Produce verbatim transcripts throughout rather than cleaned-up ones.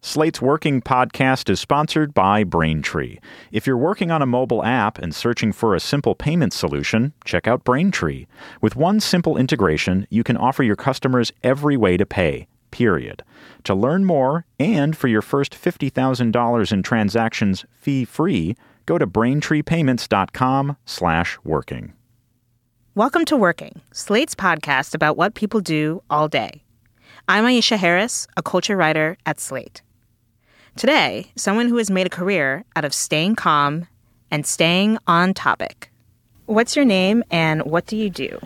Slate's Working Podcast is sponsored by Braintree. If you're working on a mobile app and searching for a simple payment solution, check out Braintree. With one simple integration, you can offer your customers every way to pay, period. To learn more, and for your first fifty thousand dollars in transactions fee-free, go to braintreepayments.com slash working. Welcome to Working, Slate's podcast about what people do all day. I'm Aisha Harris, a culture writer at Slate. Today, someone who has made a career out of staying calm and staying on topic. What's your name and what do you do?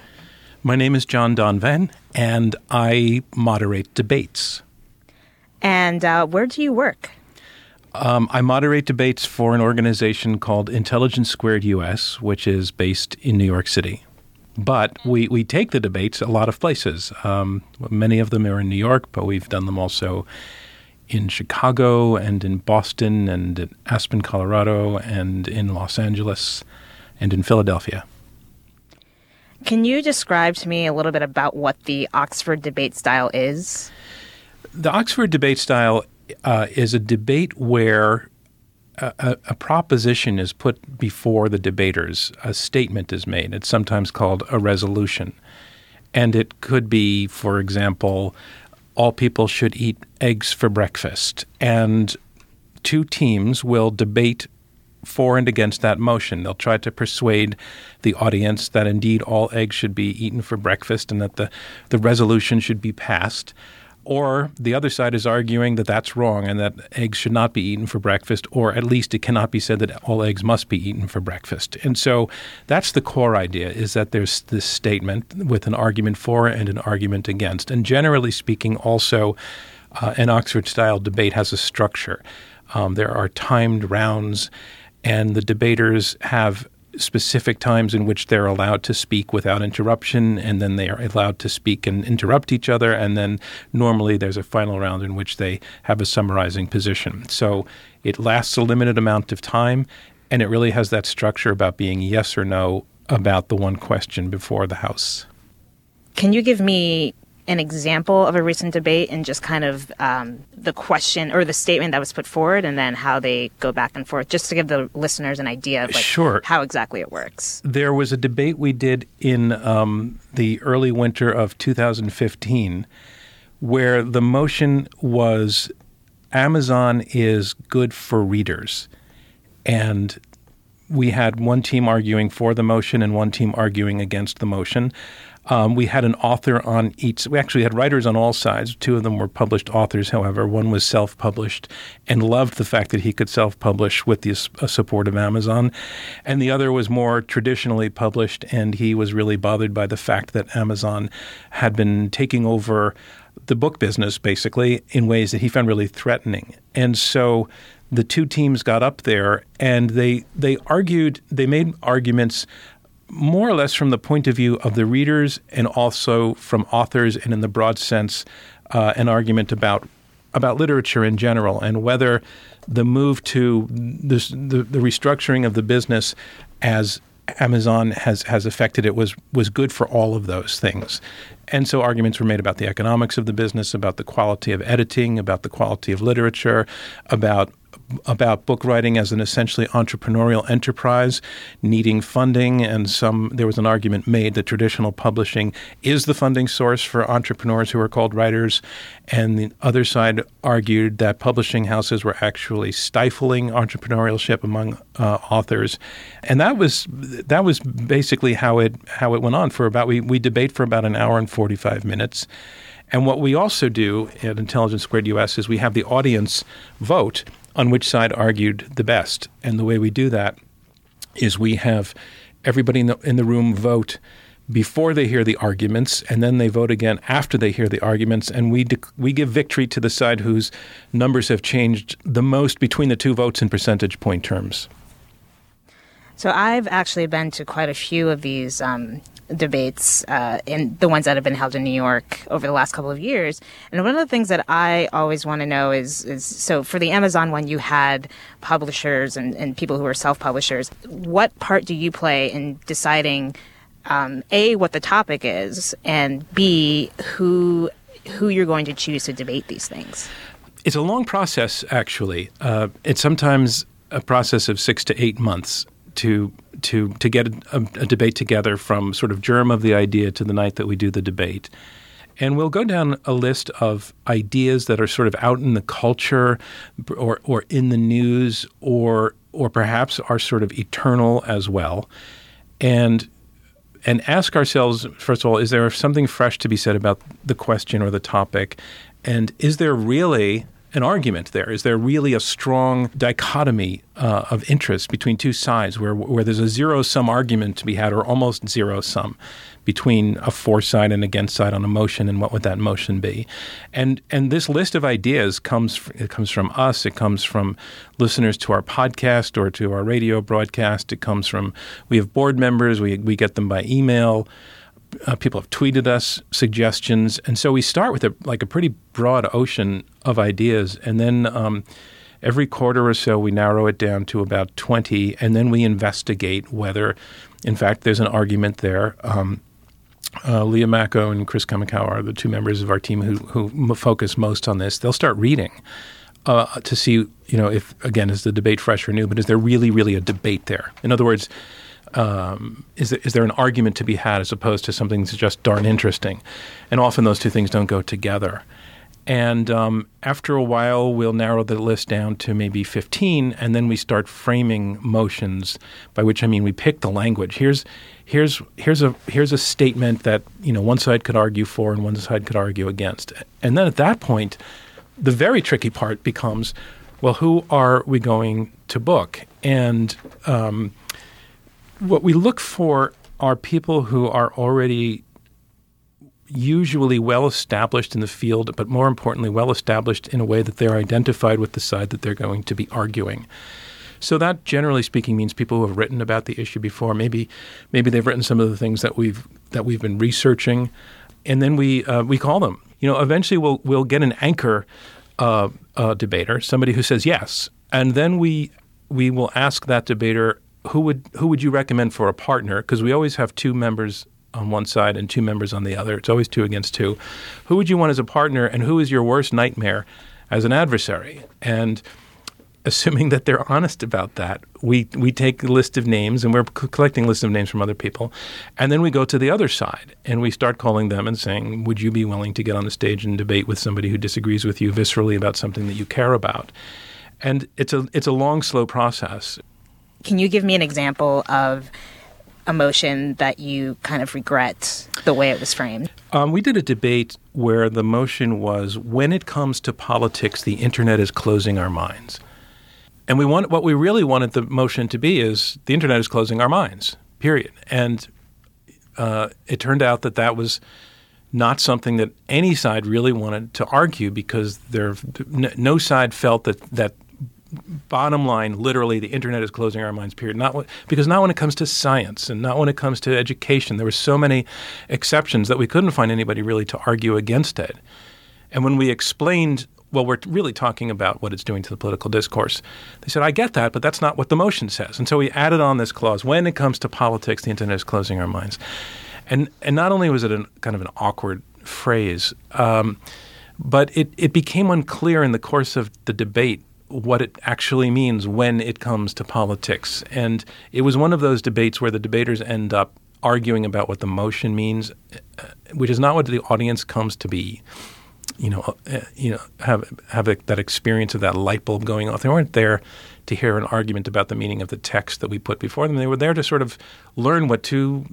My name is John Donvan, and I moderate debates. And uh, where do you work? Um, I moderate debates for an organization called Intelligence Squared U S, which is based in New York City. But we, we take the debates a lot of places. Um, many of them are in New York, but we've done them also in Chicago and in Boston and in Aspen, Colorado, and in Los Angeles and in Philadelphia. Can you describe to me a little bit about what the Oxford debate style is? The Oxford debate style uh, is a debate where A, a proposition is put before the debaters. A statement is made. It's sometimes called a resolution. And it could be, for example, all people should eat eggs for breakfast. And two teams will debate for and against that motion. They'll try to persuade the audience that indeed all eggs should be eaten for breakfast and that the, the resolution should be passed. Or the other side is arguing that that's wrong and that eggs should not be eaten for breakfast, or at least it cannot be said that all eggs must be eaten for breakfast. And so that's the core idea, is that there's this statement with an argument for and an argument against. And generally speaking, also, uh, an Oxford-style debate has a structure. Um, there are timed rounds, and the debaters have specific times in which they're allowed to speak without interruption, and then they are allowed to speak and interrupt each other, and then normally there's a final round in which they have a summarizing position. So it lasts a limited amount of time, and it really has that structure about being yes or no about the one question before the house. Can you give me an example of a recent debate and just kind of um, the question or the statement that was put forward and then how they go back and forth, just to give the listeners an idea of like, sure. how exactly it works? There was a debate we did in um, the early winter of two thousand fifteen where the motion was Amazon is good for readers. And we had one team arguing for the motion and one team arguing against the motion. Um, we had an author on each. We actually had writers on all sides. Two of them were published authors, however. One was self-published and loved the fact that he could self-publish with the uh, support of Amazon. And the other was more traditionally published, and he was really bothered by the fact that Amazon had been taking over the book business, basically, in ways that he found really threatening. And so the two teams got up there, and they they argued – they made arguments – more or less from the point of view of the readers and also from authors, and in the broad sense, uh, an argument about about literature in general and whether the move to this, the, the restructuring of the business as Amazon has, has affected it was was good for all of those things. And so arguments were made about the economics of the business, about the quality of editing, about the quality of literature, about about book writing as an essentially entrepreneurial enterprise needing funding, and some there was an argument made that traditional publishing is the funding source for entrepreneurs who are called writers, and the other side argued that publishing houses were actually stifling entrepreneurship among uh, authors, and that was that was basically how it how it went on for about we we debate for about an hour and forty-five minutes. And what we also do at Intelligence Squared U S is we have the audience vote on which side argued the best. And the way we do that is we have everybody in the, in the room vote before they hear the arguments, and then they vote again after they hear the arguments, and we dec- we give victory to the side whose numbers have changed the most between the two votes in percentage point terms. So I've actually been to quite a few of these um, debates, uh, in the ones that have been held in New York over the last couple of years. And one of the things that I always want to know is, is so for the Amazon one, you had publishers and, and people who are self-publishers. What part do you play in deciding Um, A, what the topic is, and B, who who you're going to choose to debate these things? It's a long process, actually. Uh, it's sometimes a process of six to eight months to to to get a, a debate together from sort of germ of the idea to the night that we do the debate. And we'll go down a list of ideas that are sort of out in the culture or or in the news or or perhaps are sort of eternal as well. And And ask ourselves, first of all, is there something fresh to be said about the question or the topic? And is there really an argument there? Is there really a strong dichotomy uh, of interest between two sides where where there's a zero-sum argument to be had or almost zero-sum between a for side and against side on a motion, and what would that motion be? And and this list of ideas comes f- it comes from us. It comes from listeners to our podcast or to our radio broadcast. It comes from we have board members. We we get them by email. Uh, people have tweeted us suggestions, and so we start with a, like a pretty broad ocean of ideas, and then um, every quarter or so we narrow it down to about twenty, and then we investigate whether, in fact, there's an argument there. Um, uh, Leah Maco and Chris Kamikawa are the two members of our team who who focus most on this. They'll start reading uh, to see, you know, if again is the debate fresh or new, but is there really, really a debate there? In other words. Um, is, there, is there an argument to be had as opposed to something that's just darn interesting? And often those two things don't go together. And um, after a while, we'll narrow the list down to maybe fifteen, and then we start framing motions, by which I mean we pick the language. Here's here's here's a here's a statement that, you know, one side could argue for and one side could argue against. And then at that point, the very tricky part becomes, well, who are we going to book? And um, what we look for are people who are already usually well-established in the field, but more importantly, well-established in a way that they're identified with the side that they're going to be arguing. So that, generally speaking, means people who have written about the issue before. Maybe maybe they've written some of the things that we've that we've been researching, and then we uh, we call them. You know, eventually we'll we'll get an anchor uh, uh, debater, somebody who says yes, and then we we will ask that debater, Who would who would you recommend for a partner? Because we always have two members on one side and two members on the other. It's always two against two. Who would you want as a partner, and who is your worst nightmare as an adversary? And assuming that they're honest about that, we we take a list of names, and we're c- collecting lists of names from other people, and then we go to the other side, and we start calling them and saying, would you be willing to get on the stage and debate with somebody who disagrees with you viscerally about something that you care about? And it's a it's a long, slow process. Can you give me an example of a motion that you kind of regret the way it was framed? Um, we did a debate where the motion was, when it comes to politics, the internet is closing our minds. And we want, what we really wanted the motion to be is, the internet is closing our minds, period. And uh, it turned out that that was not something that any side really wanted to argue, because there, no side felt that that bottom line, literally, the internet is closing our minds, period. Not when, because not when it comes to science and not when it comes to education. There were so many exceptions that we couldn't find anybody really to argue against it. And when we explained, well, we're really talking about what it's doing to the political discourse, they said, I get that, but that's not what the motion says. And so we added on this clause, when it comes to politics, the internet is closing our minds. And and not only was it a, kind of an awkward phrase, um, but it, it became unclear in the course of the debate what it actually means when it comes to politics. And it was one of those debates where the debaters end up arguing about what the motion means, which is not what the audience comes to be, you know, uh, you know, have have a, that experience of that light bulb going off. They weren't there to hear an argument about the meaning of the text that we put before them. They were there to sort of learn what two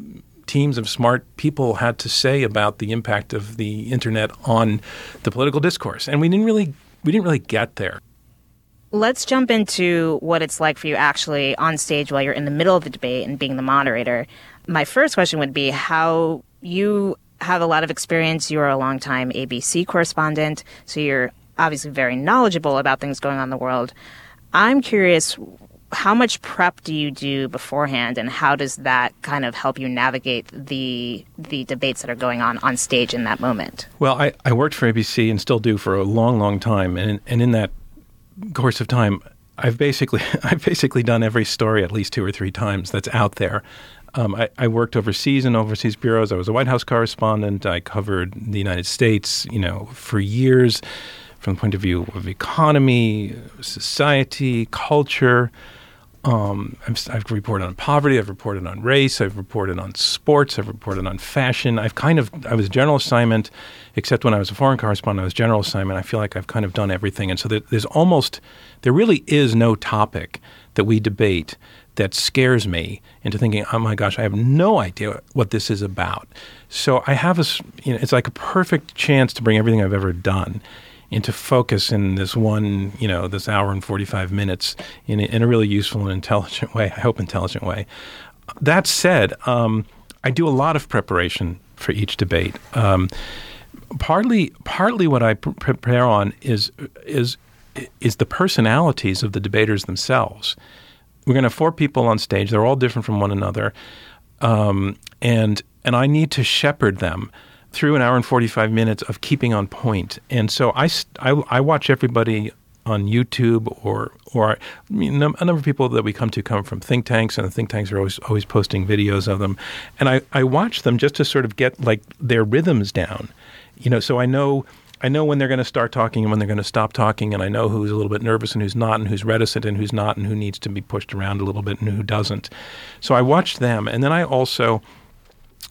teams of smart people had to say about the impact of the internet on the political discourse. And we didn't really we didn't really get there. Let's jump into what it's like for you actually on stage while you're in the middle of the debate and being the moderator. My first question would be how you have a lot of experience. You're a longtime A B C correspondent, so you're obviously very knowledgeable about things going on in the world. I'm curious, how much prep do you do beforehand, and how does that kind of help you navigate the the debates that are going on on stage in that moment? Well, I, I worked for A B C and still do for a long, long time. And, and in that course of time, I've basically I've basically done every story at least two or three times that's out there. Um, I, I worked overseas in overseas bureaus. I was a White House correspondent. I covered the United States, you know, for years from the point of view of economy, society, culture. Um, I've, I've reported on poverty. I've reported on race. I've reported on sports. I've reported on fashion. I've kind of, I was general assignment, except when I was a foreign correspondent, I was general assignment. I feel like I've kind of done everything. And so there, there's almost, there really is no topic that we debate that scares me into thinking, oh my gosh, I have no idea what this is about. So I have a, you know, it's like a perfect chance to bring everything I've ever done into focus in this one, you know, this hour and forty-five minutes in a, in a really useful and intelligent way, I hope intelligent way. That said, um, I do a lot of preparation for each debate. Um, partly partly what I pr- prepare on is is is the personalities of the debaters themselves. We're going to have four people on stage. They're all different from one another. Um, and and I need to shepherd them through an hour and forty-five minutes of keeping on point. And so I, I, I watch everybody on YouTube or or I mean, a number of people that we come to come from think tanks, and the think tanks are always always posting videos of them. And I, I watch them just to sort of get like their rhythms down. You know, so I know I know when they're going to start talking and when they're going to stop talking, and I know who's a little bit nervous and who's not, and who's reticent and who's not, and who needs to be pushed around a little bit and who doesn't. So I watch them. And then I also,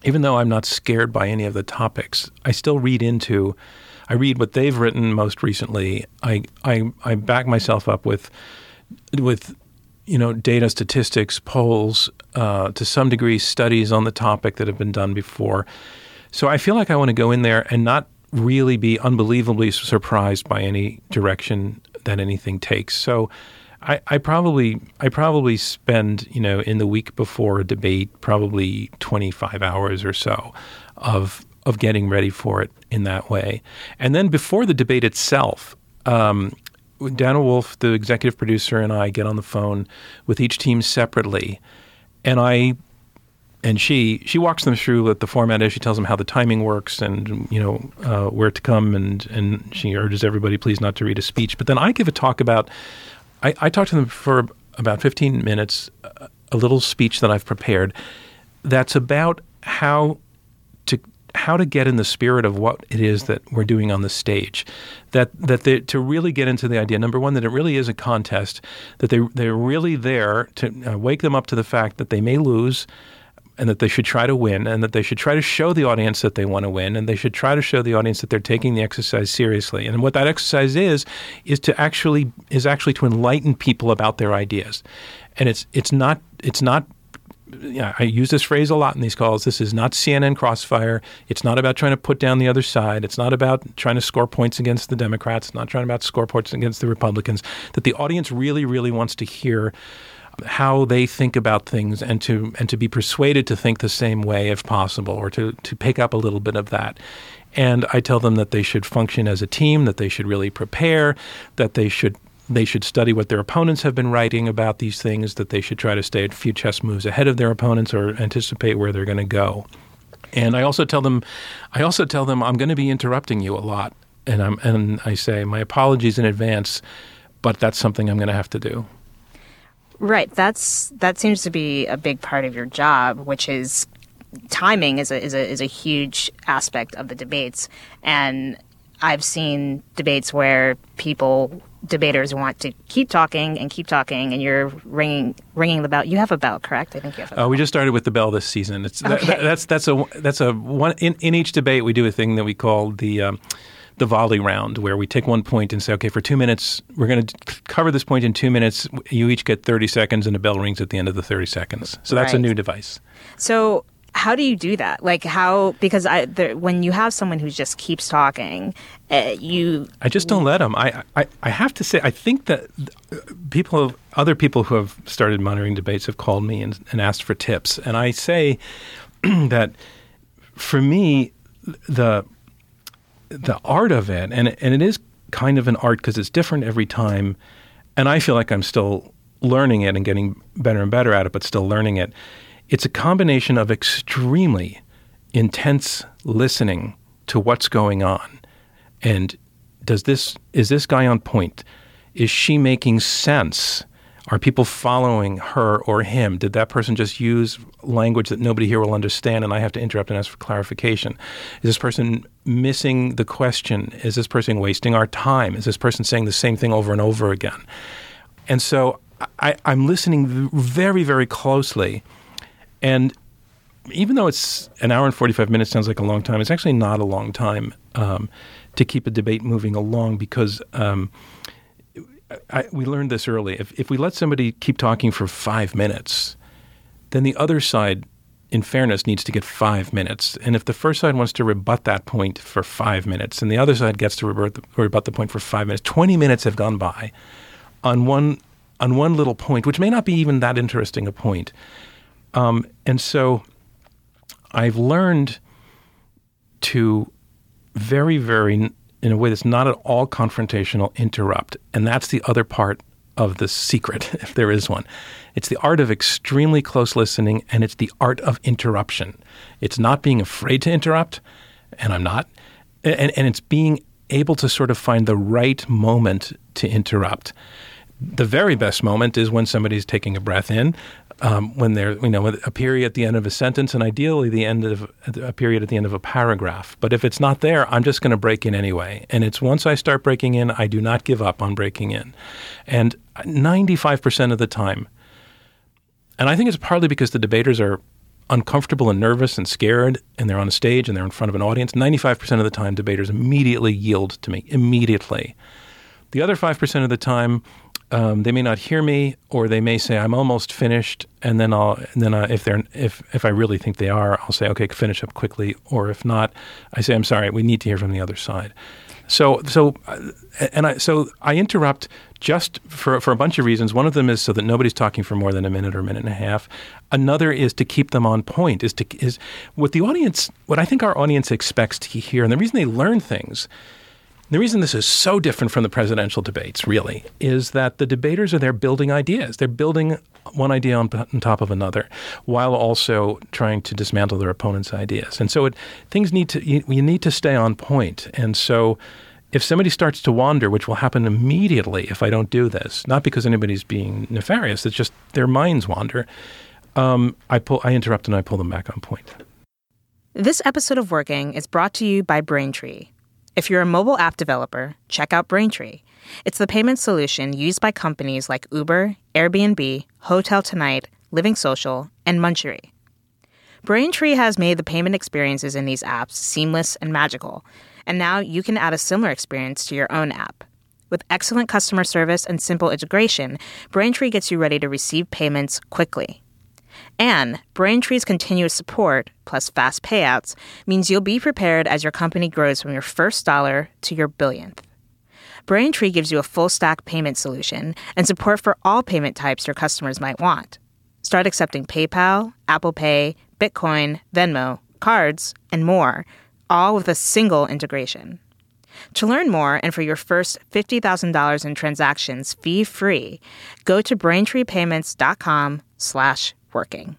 even though I'm not scared by any of the topics, I still read into, I read what they've written most recently. I I, I back myself up with, with, you know, data, statistics, polls, uh, to some degree, studies on the topic that have been done before. So I feel like I want to go in there and not really be unbelievably surprised by any direction that anything takes. So I, I probably I probably spend, you know, in the week before a debate, probably twenty-five hours or so of of getting ready for it in that way. And then before the debate itself, um, Dana Wolf, the executive producer, and I get on the phone with each team separately, and I And she she walks them through what the format is. She tells them how the timing works and, you know, uh, where to come. And, and she urges everybody, please not to read a speech. But then I give a talk about – I, I talk to them for about fifteen minutes, a little speech that I've prepared that's about how to how to get in the spirit of what it is that we're doing on the stage, that that they, to really get into the idea, number one, that it really is a contest, that they, they're really there to wake them up to the fact that they may lose – and that they should try to win, and that they should try to show the audience that they want to win, and they should try to show the audience that they're taking the exercise seriously. And what that exercise is, is to actually is actually to enlighten people about their ideas. And it's it's not it's not you know, I use this phrase a lot in these calls. This is not C N N crossfire. It's not about trying to put down the other side. It's not about trying to score points against the Democrats. It's not trying about score points against the Republicans. That the audience really, really wants to hear how they think about things, and to and to be persuaded to think the same way if possible, or to, to pick up a little bit of that. And I tell them that they should function as a team, that they should really prepare, that they should they should study what their opponents have been writing about these things, that they should try to stay a few chess moves ahead of their opponents or anticipate where they're going to go. And I also tell them I also tell them I'm going to be interrupting you a lot, and I'm and I say my apologies in advance, but that's something I'm going to have to do. Right. That's that seems to be a big part of your job, which is timing is a is a is a huge aspect of the debates. And I've seen debates where people debaters want to keep talking and keep talking, and you're ringing ringing the bell. You have a bell, correct? I think you have a bell. Uh, we just started with the bell this season. It's okay. that, that, that's that's a that's a one in, in each debate we do a thing that we call the. Um, the volley round, where we take one point and say, okay, for two minutes, we're going to cover this point in two minutes. You each get thirty seconds, and a bell rings at the end of the thirty seconds. So that's right. A new device. So How do you do that? Like how, because I, the, when you have someone who just keeps talking, uh, you... I just don't let them. I, I, I have to say, I think that people, other people who have started monitoring debates have called me and, and asked for tips. And I say that for me, the the art of it, and and it is kind of an art because it's different every time. And I feel like I'm still learning it and getting better and better at it, but still learning it. It's a combination of extremely intense listening to what's going on. And does this, is this guy on point? Is she making sense? Are people following her or him? Did that person just use language that nobody here will understand and I have to interrupt and ask for clarification? Is this person missing the question? Is this person wasting our time? Is this person saying the same thing over and over again? And so I, I'm listening very, very closely. And even though it's an hour and forty-five minutes sounds like a long time, it's actually not a long time um, to keep a debate moving along because um, I, we learned this early. If, if we let somebody keep talking for five minutes, then the other side, in fairness, needs to get five minutes. And if the first side wants to rebut that point for five minutes and the other side gets to rebut the, rebut the point for five minutes, twenty minutes have gone by on one on one little point, which may not be even that interesting a point. Um, and so I've learned to very, very, in a way that's not at all confrontational, interrupt. And that's the other part of the secret, if there is one. It's the art of extremely close listening, and it's the art of interruption. It's not being afraid to interrupt, and I'm not. And, and it's being able to sort of find the right moment to interrupt. The very best moment is when somebody's taking a breath in, um, when they're, you know, a period at the end of a sentence, and ideally the end of a period at the end of a paragraph. But if it's not there, I'm just going to break in anyway. And it's once I start breaking in, I do not give up on breaking in. And ninety-five percent of the time, and I think it's partly because the debaters are uncomfortable and nervous and scared, and they're on a stage and they're in front of an audience, ninety-five percent of the time, debaters immediately yield to me, immediately. The other five percent of the time, Um, they may not hear me, or they may say I'm almost finished, and then I'll and then I, if they're if if I really think they are, I'll say okay, finish up quickly, or if not, I say I'm sorry, we need to hear from the other side. So so and I so I interrupt just for for a bunch of reasons. One of them is so that nobody's talking for more than a minute or a minute and a half. Another is to keep them on point. Is to is what the audience what I think our audience expects to hear, and the reason they learn things. The reason this is so different from the presidential debates, really, is that the debaters are there building ideas. They're building one idea on, on top of another while also trying to dismantle their opponent's ideas. And so it, things need to you, you need to stay on point. And so if somebody starts to wander, which will happen immediately if I don't do this, not because anybody's being nefarious, it's just their minds wander, um, I pull, I interrupt and I pull them back on point. This episode of Working is brought to you by Braintree. If you're a mobile app developer, check out Braintree. It's the payment solution used by companies like Uber, Airbnb, Hotel Tonight, Living Social, and Munchery. Braintree has made the payment experiences in these apps seamless and magical, and now you can add a similar experience to your own app. With excellent customer service and simple integration, Braintree gets you ready to receive payments quickly. And Braintree's continuous support, plus fast payouts, means you'll be prepared as your company grows from your first dollar to your billionth. Braintree gives you a full-stack payment solution and support for all payment types your customers might want. Start accepting PayPal, Apple Pay, Bitcoin, Venmo, cards, and more, all with a single integration. To learn more and for your first fifty thousand dollars in transactions fee-free, go to braintree payments dot com slash working.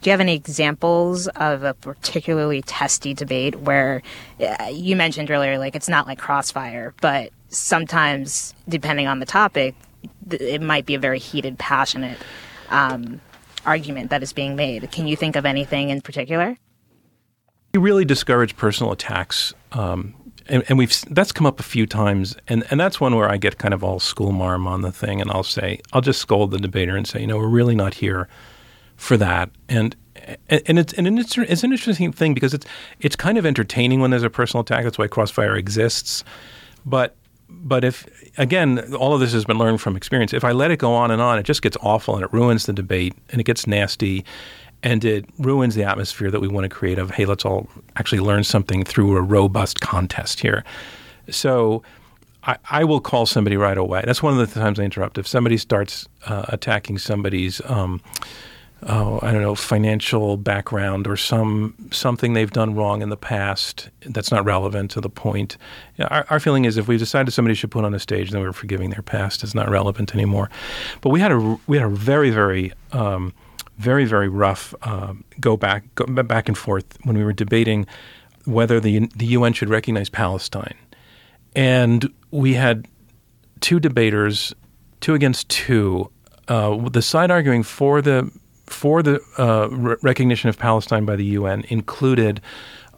Do you have any examples of a particularly testy debate where uh, you mentioned earlier, like it's not like crossfire, but sometimes depending on the topic, th- it might be a very heated, passionate um, argument that is being made. Can you think of anything in particular? We really discourage personal attacks. Um, and, and we've that's come up a few times. And, and that's one where I get kind of all school marm on the thing. And I'll say, I'll just scold the debater and say, you know, we're really not here for that. And and it's and it's, it's an interesting thing because it's it's kind of entertaining when there's a personal attack. That's why crossfire exists. But but if, again, all of this has been learned from experience. If I let it go on and on, it just gets awful and it ruins the debate and it gets nasty. And it ruins the atmosphere that we want to create of, hey, let's all actually learn something through a robust contest here. So I, I will call somebody right away. That's one of the times I interrupt. If somebody starts uh, attacking somebody's, um, oh, I don't know, financial background or some something they've done wrong in the past that's not relevant to the point. You know, our, our feeling is if we decided somebody should put on a stage, then we're forgiving their past. It's not relevant anymore. But we had a, we had a very, very... Um, very, very rough um, go back go back and forth when we were debating whether the the U N should recognize Palestine. And we had two debaters, two against two, uh, the side arguing for the for the uh, re- recognition of Palestine by the U N included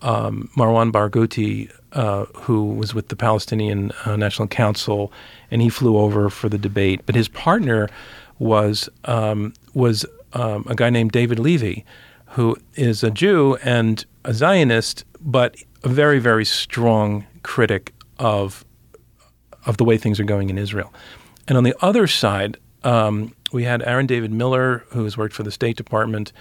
um, Marwan Barghouti, uh, who was with the Palestinian uh, National Council, and he flew over for the debate. But his partner was um, was Um, a guy named David Levy, who is a Jew and a Zionist, but a very, very strong critic of of the way things are going in Israel. And on the other side, um, we had Aaron David Miller, who has worked for the State Department,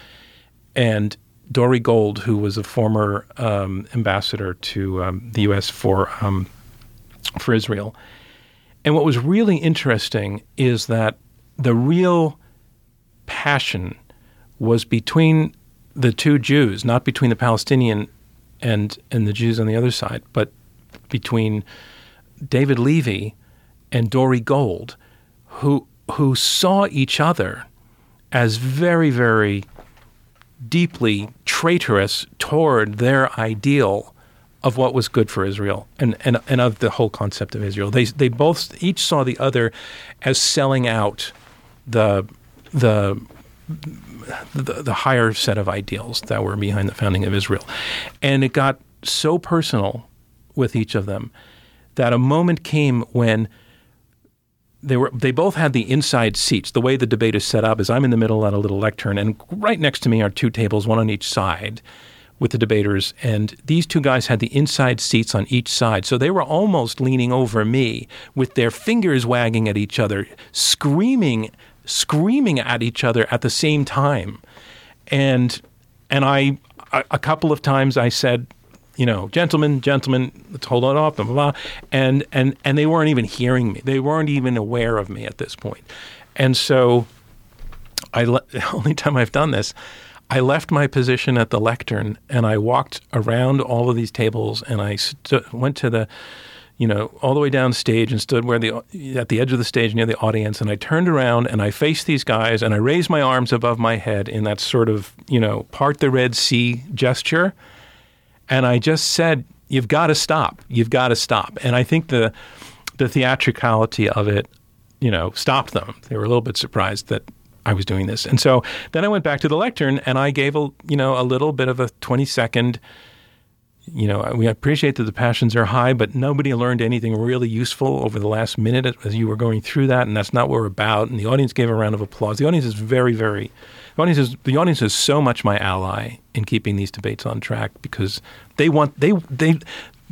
and Dori Gold, who was a former um, ambassador to um, the U S for um, for Israel. And what was really interesting is that the real passion was between the two Jews, not between the Palestinian and and the Jews on the other side, but between David Levy and Dori Gold, who who saw each other as very, very deeply traitorous toward their ideal of what was good for Israel and, and, and of the whole concept of Israel. They they both each saw the other as selling out the The, the the higher set of ideals that were behind the founding of Israel. And it got so personal with each of them that a moment came when they were they both had the inside seats. The way the debate is set up is I'm in the middle at a little lectern, and right next to me are two tables, one on each side, with the debaters. And these two guys had the inside seats on each side. So they were almost leaning over me with their fingers wagging at each other, screaming screaming at each other at the same time. And and I, a, a couple of times I said, you know, gentlemen, gentlemen, let's hold on off, blah, blah, blah. And, and, and they weren't even hearing me. They weren't even aware of me at this point. And so I le- the only time I've done this, I left my position at the lectern and I walked around all of these tables and I stu- went to the you know, all the way down stage and stood where the at the edge of the stage near the audience. And I turned around and I faced these guys and I raised my arms above my head in that sort of, you know, part the Red Sea gesture. And I just said, you've got to stop. You've got to stop. And I think the the theatricality of it, you know, stopped them. They were a little bit surprised that I was doing this. And so then I went back to the lectern and I gave, a you know, a little bit of a twenty-second you know, we appreciate that the passions are high, but nobody learned anything really useful over the last minute as you were going through that, and that's not what we're about. And the audience gave a round of applause. The audience is very, very – the audience is the audience is so much my ally in keeping these debates on track because they want – they they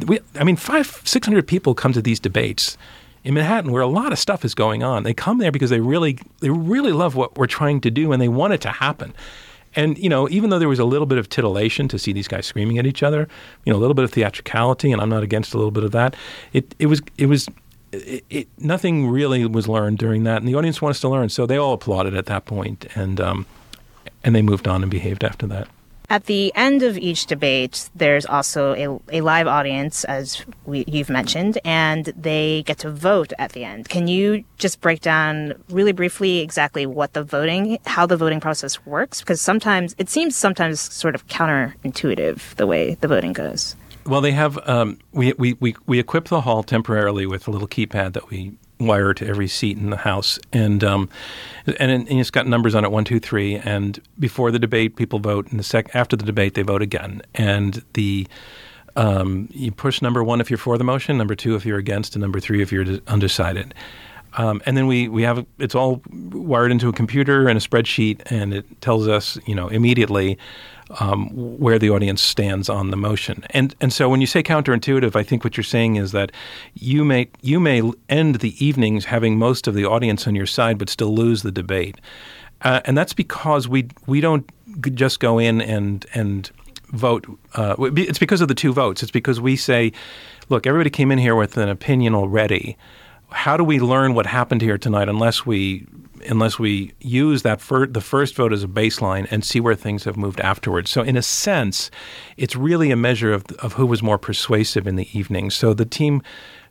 we, I mean, five, six hundred people come to these debates in Manhattan where a lot of stuff is going on. They come there because they really they really love what we're trying to do and they want it to happen. And, you know, even though there was a little bit of titillation to see these guys screaming at each other, you know, a little bit of theatricality, and I'm not against a little bit of that, it it was, it was, it, it, nothing really was learned during that. And the audience wants to learn. So they all applauded at that point, and um, and they moved on and behaved after that. At the end of each debate, there's also a, a live audience, as we, you've mentioned, and they get to vote at the end. Can you just break down really briefly exactly what the voting, how the voting process works? Because sometimes it seems sometimes sort of counterintuitive the way the voting goes. Well, they have um, we, we we we equip the hall temporarily with a little keypad that we wire to every seat in the house, and um, and, and it's got numbers on it, one, two, three. And before the debate, people vote, and the sec- after the debate, they vote again. And the um, you push number one if you're for the motion, number two if you're against, and number three if you're undecided. Um, and then we we have it's all wired into a computer and a spreadsheet, and it tells us you know immediately um, where the audience stands on the motion. And and so when you say counterintuitive, I think what you're saying is that you may you may end the evenings having most of the audience on your side, but still lose the debate. Uh, and that's because we we don't just go in and and vote. Uh, it's because of the two votes. It's because we say, look, everybody came in here with an opinion already. How do we learn what happened here tonight unless we unless we use that fir- the first vote as a baseline and see where things have moved afterwards? So in a sense, it's really a measure of of who was more persuasive in the evening. So the team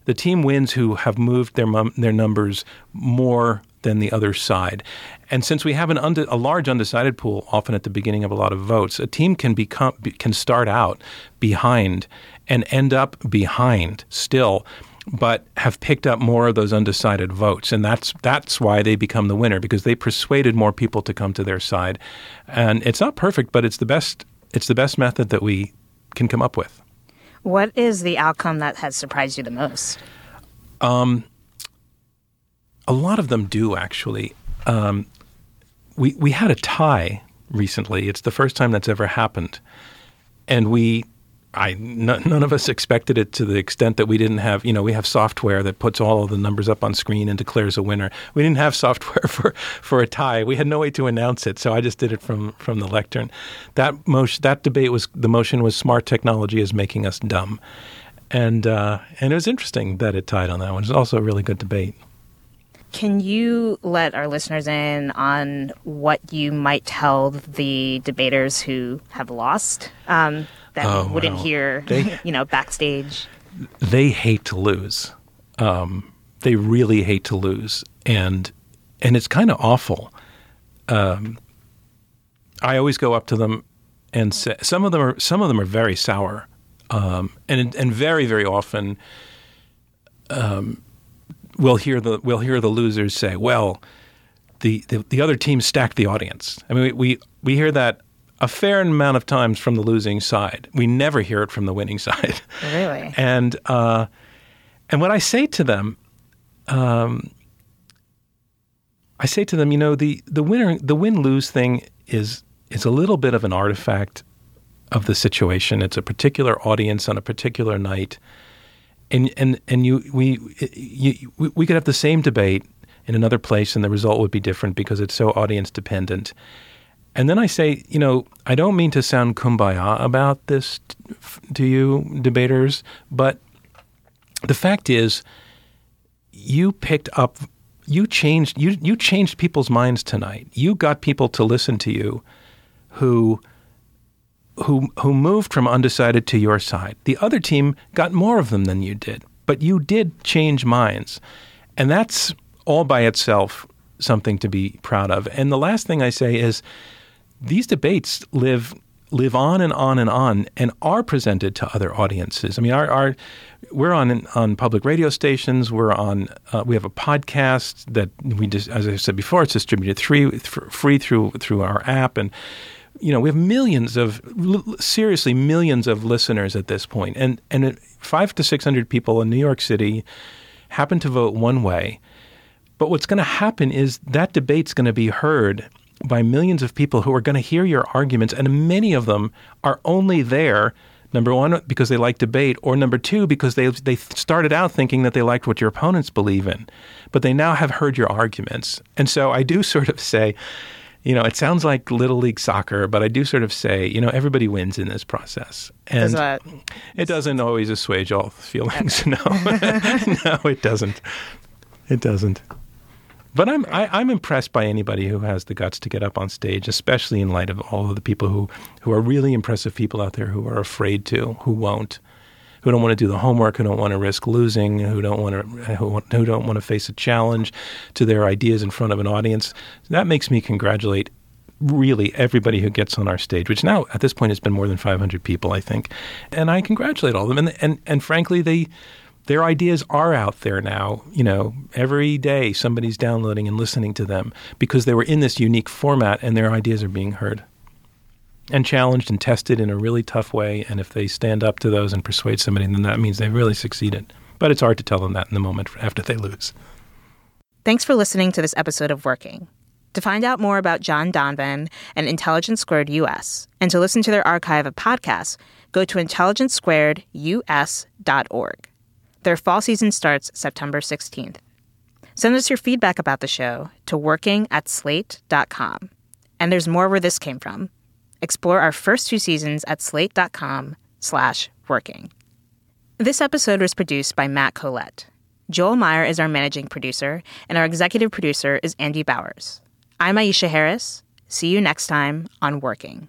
the team wins who have moved their mum- their numbers more than the other side. And since we have an und- a large undecided pool, often at the beginning of a lot of votes, a team can become can start out behind and end up behind still, but have picked up more of those undecided votes. And that's that's why they become the winner, because they persuaded more people to come to their side. And it's not perfect, but it's the best it's the best method that we can come up with. What is the outcome that has surprised you the most? Um, a lot of them do, actually. Um, we we had a tie recently. It's the first time that's ever happened. And we... I, n- none of us expected it to the extent that we didn't have, you know, we have software that puts all of the numbers up on screen and declares a winner. We didn't have software for, for a tie. We had no way to announce it, so I just did it from, from the lectern. That motion, that debate was, the motion was smart technology is making us dumb. And, uh, and it was interesting that it tied on that one. It was also a really good debate. Can you let our listeners in on what you might tell the debaters who have lost? Um, that oh, wouldn't wow. hear, they, you know, backstage. They hate to lose. Um, they really hate to lose. And and it's kind of awful. Um, I always go up to them and say, some of them are some of them are very sour. Um, and and very, very often um, we'll hear the we'll hear the losers say, well, the, the, the other team stacked the audience. I mean, we we, we hear that a fair amount of times from the losing side. We never hear it from the winning side. Really? And uh, and what I say to them, um, I say to them, you know, the the winner, the win lose thing is is a little bit of an artifact of the situation. It's a particular audience on a particular night, and and and you we you, we, we could have the same debate in another place, and the result would be different because it's so audience dependent. And then I say, you know, I don't mean to sound kumbaya about this t- to you debaters, but the fact is you picked up, you changed, you, you changed people's minds tonight. You got people to listen to you who, who, who moved from undecided to your side. The other team got more of them than you did, but you did change minds. And that's all by itself something to be proud of. And the last thing I say is, these debates live live on and on and on, and are presented to other audiences. I mean, our, our we're on on public radio stations. We're on. Uh, we have a podcast that we just, as I said before, it's distributed free free through through our app, and you know we have millions of seriously millions of listeners at this point, and and five to six hundred people in New York City happen to vote one way. But what's going to happen is that debate's going to be heard by millions of people who are going to hear your arguments, and many of them are only there, number one, because they like debate, or number two, because they they started out thinking that they liked what your opponents believe in, but they now have heard your arguments. And so I do sort of say, you know, it sounds like Little League soccer, but I do sort of say, you know, everybody wins in this process. And that... it doesn't always assuage all feelings. Okay. No. No, it doesn't. It doesn't. But I'm I, I'm impressed by anybody who has the guts to get up on stage, especially in light of all of the people who, who are really impressive people out there who are afraid to, who won't, who don't want to do the homework, who don't want to risk losing, who don't want to who, who don't want to face a challenge to their ideas in front of an audience. That makes me congratulate really everybody who gets on our stage, which now at this point has been more than five hundred people, I think, and I congratulate all of them. And and and frankly, they. Their ideas are out there now. You know, every day somebody's downloading and listening to them because they were in this unique format and their ideas are being heard and challenged and tested in a really tough way. And if they stand up to those and persuade somebody, then that means they've really succeeded. But it's hard to tell them that in the moment after they lose. Thanks for listening to this episode of Working. To find out more about John Donvan and Intelligence Squared U S and to listen to their archive of podcasts, go to intelligence squared u s dot org. Their fall season starts September sixteenth. Send us your feedback about the show to working at slate dot com. And there's more where this came from. Explore our first two seasons at slate.com slash working. This episode was produced by Matt Collette. Joel Meyer is our managing producer, and our executive producer is Andy Bowers. I'm Aisha Harris. See you next time on Working.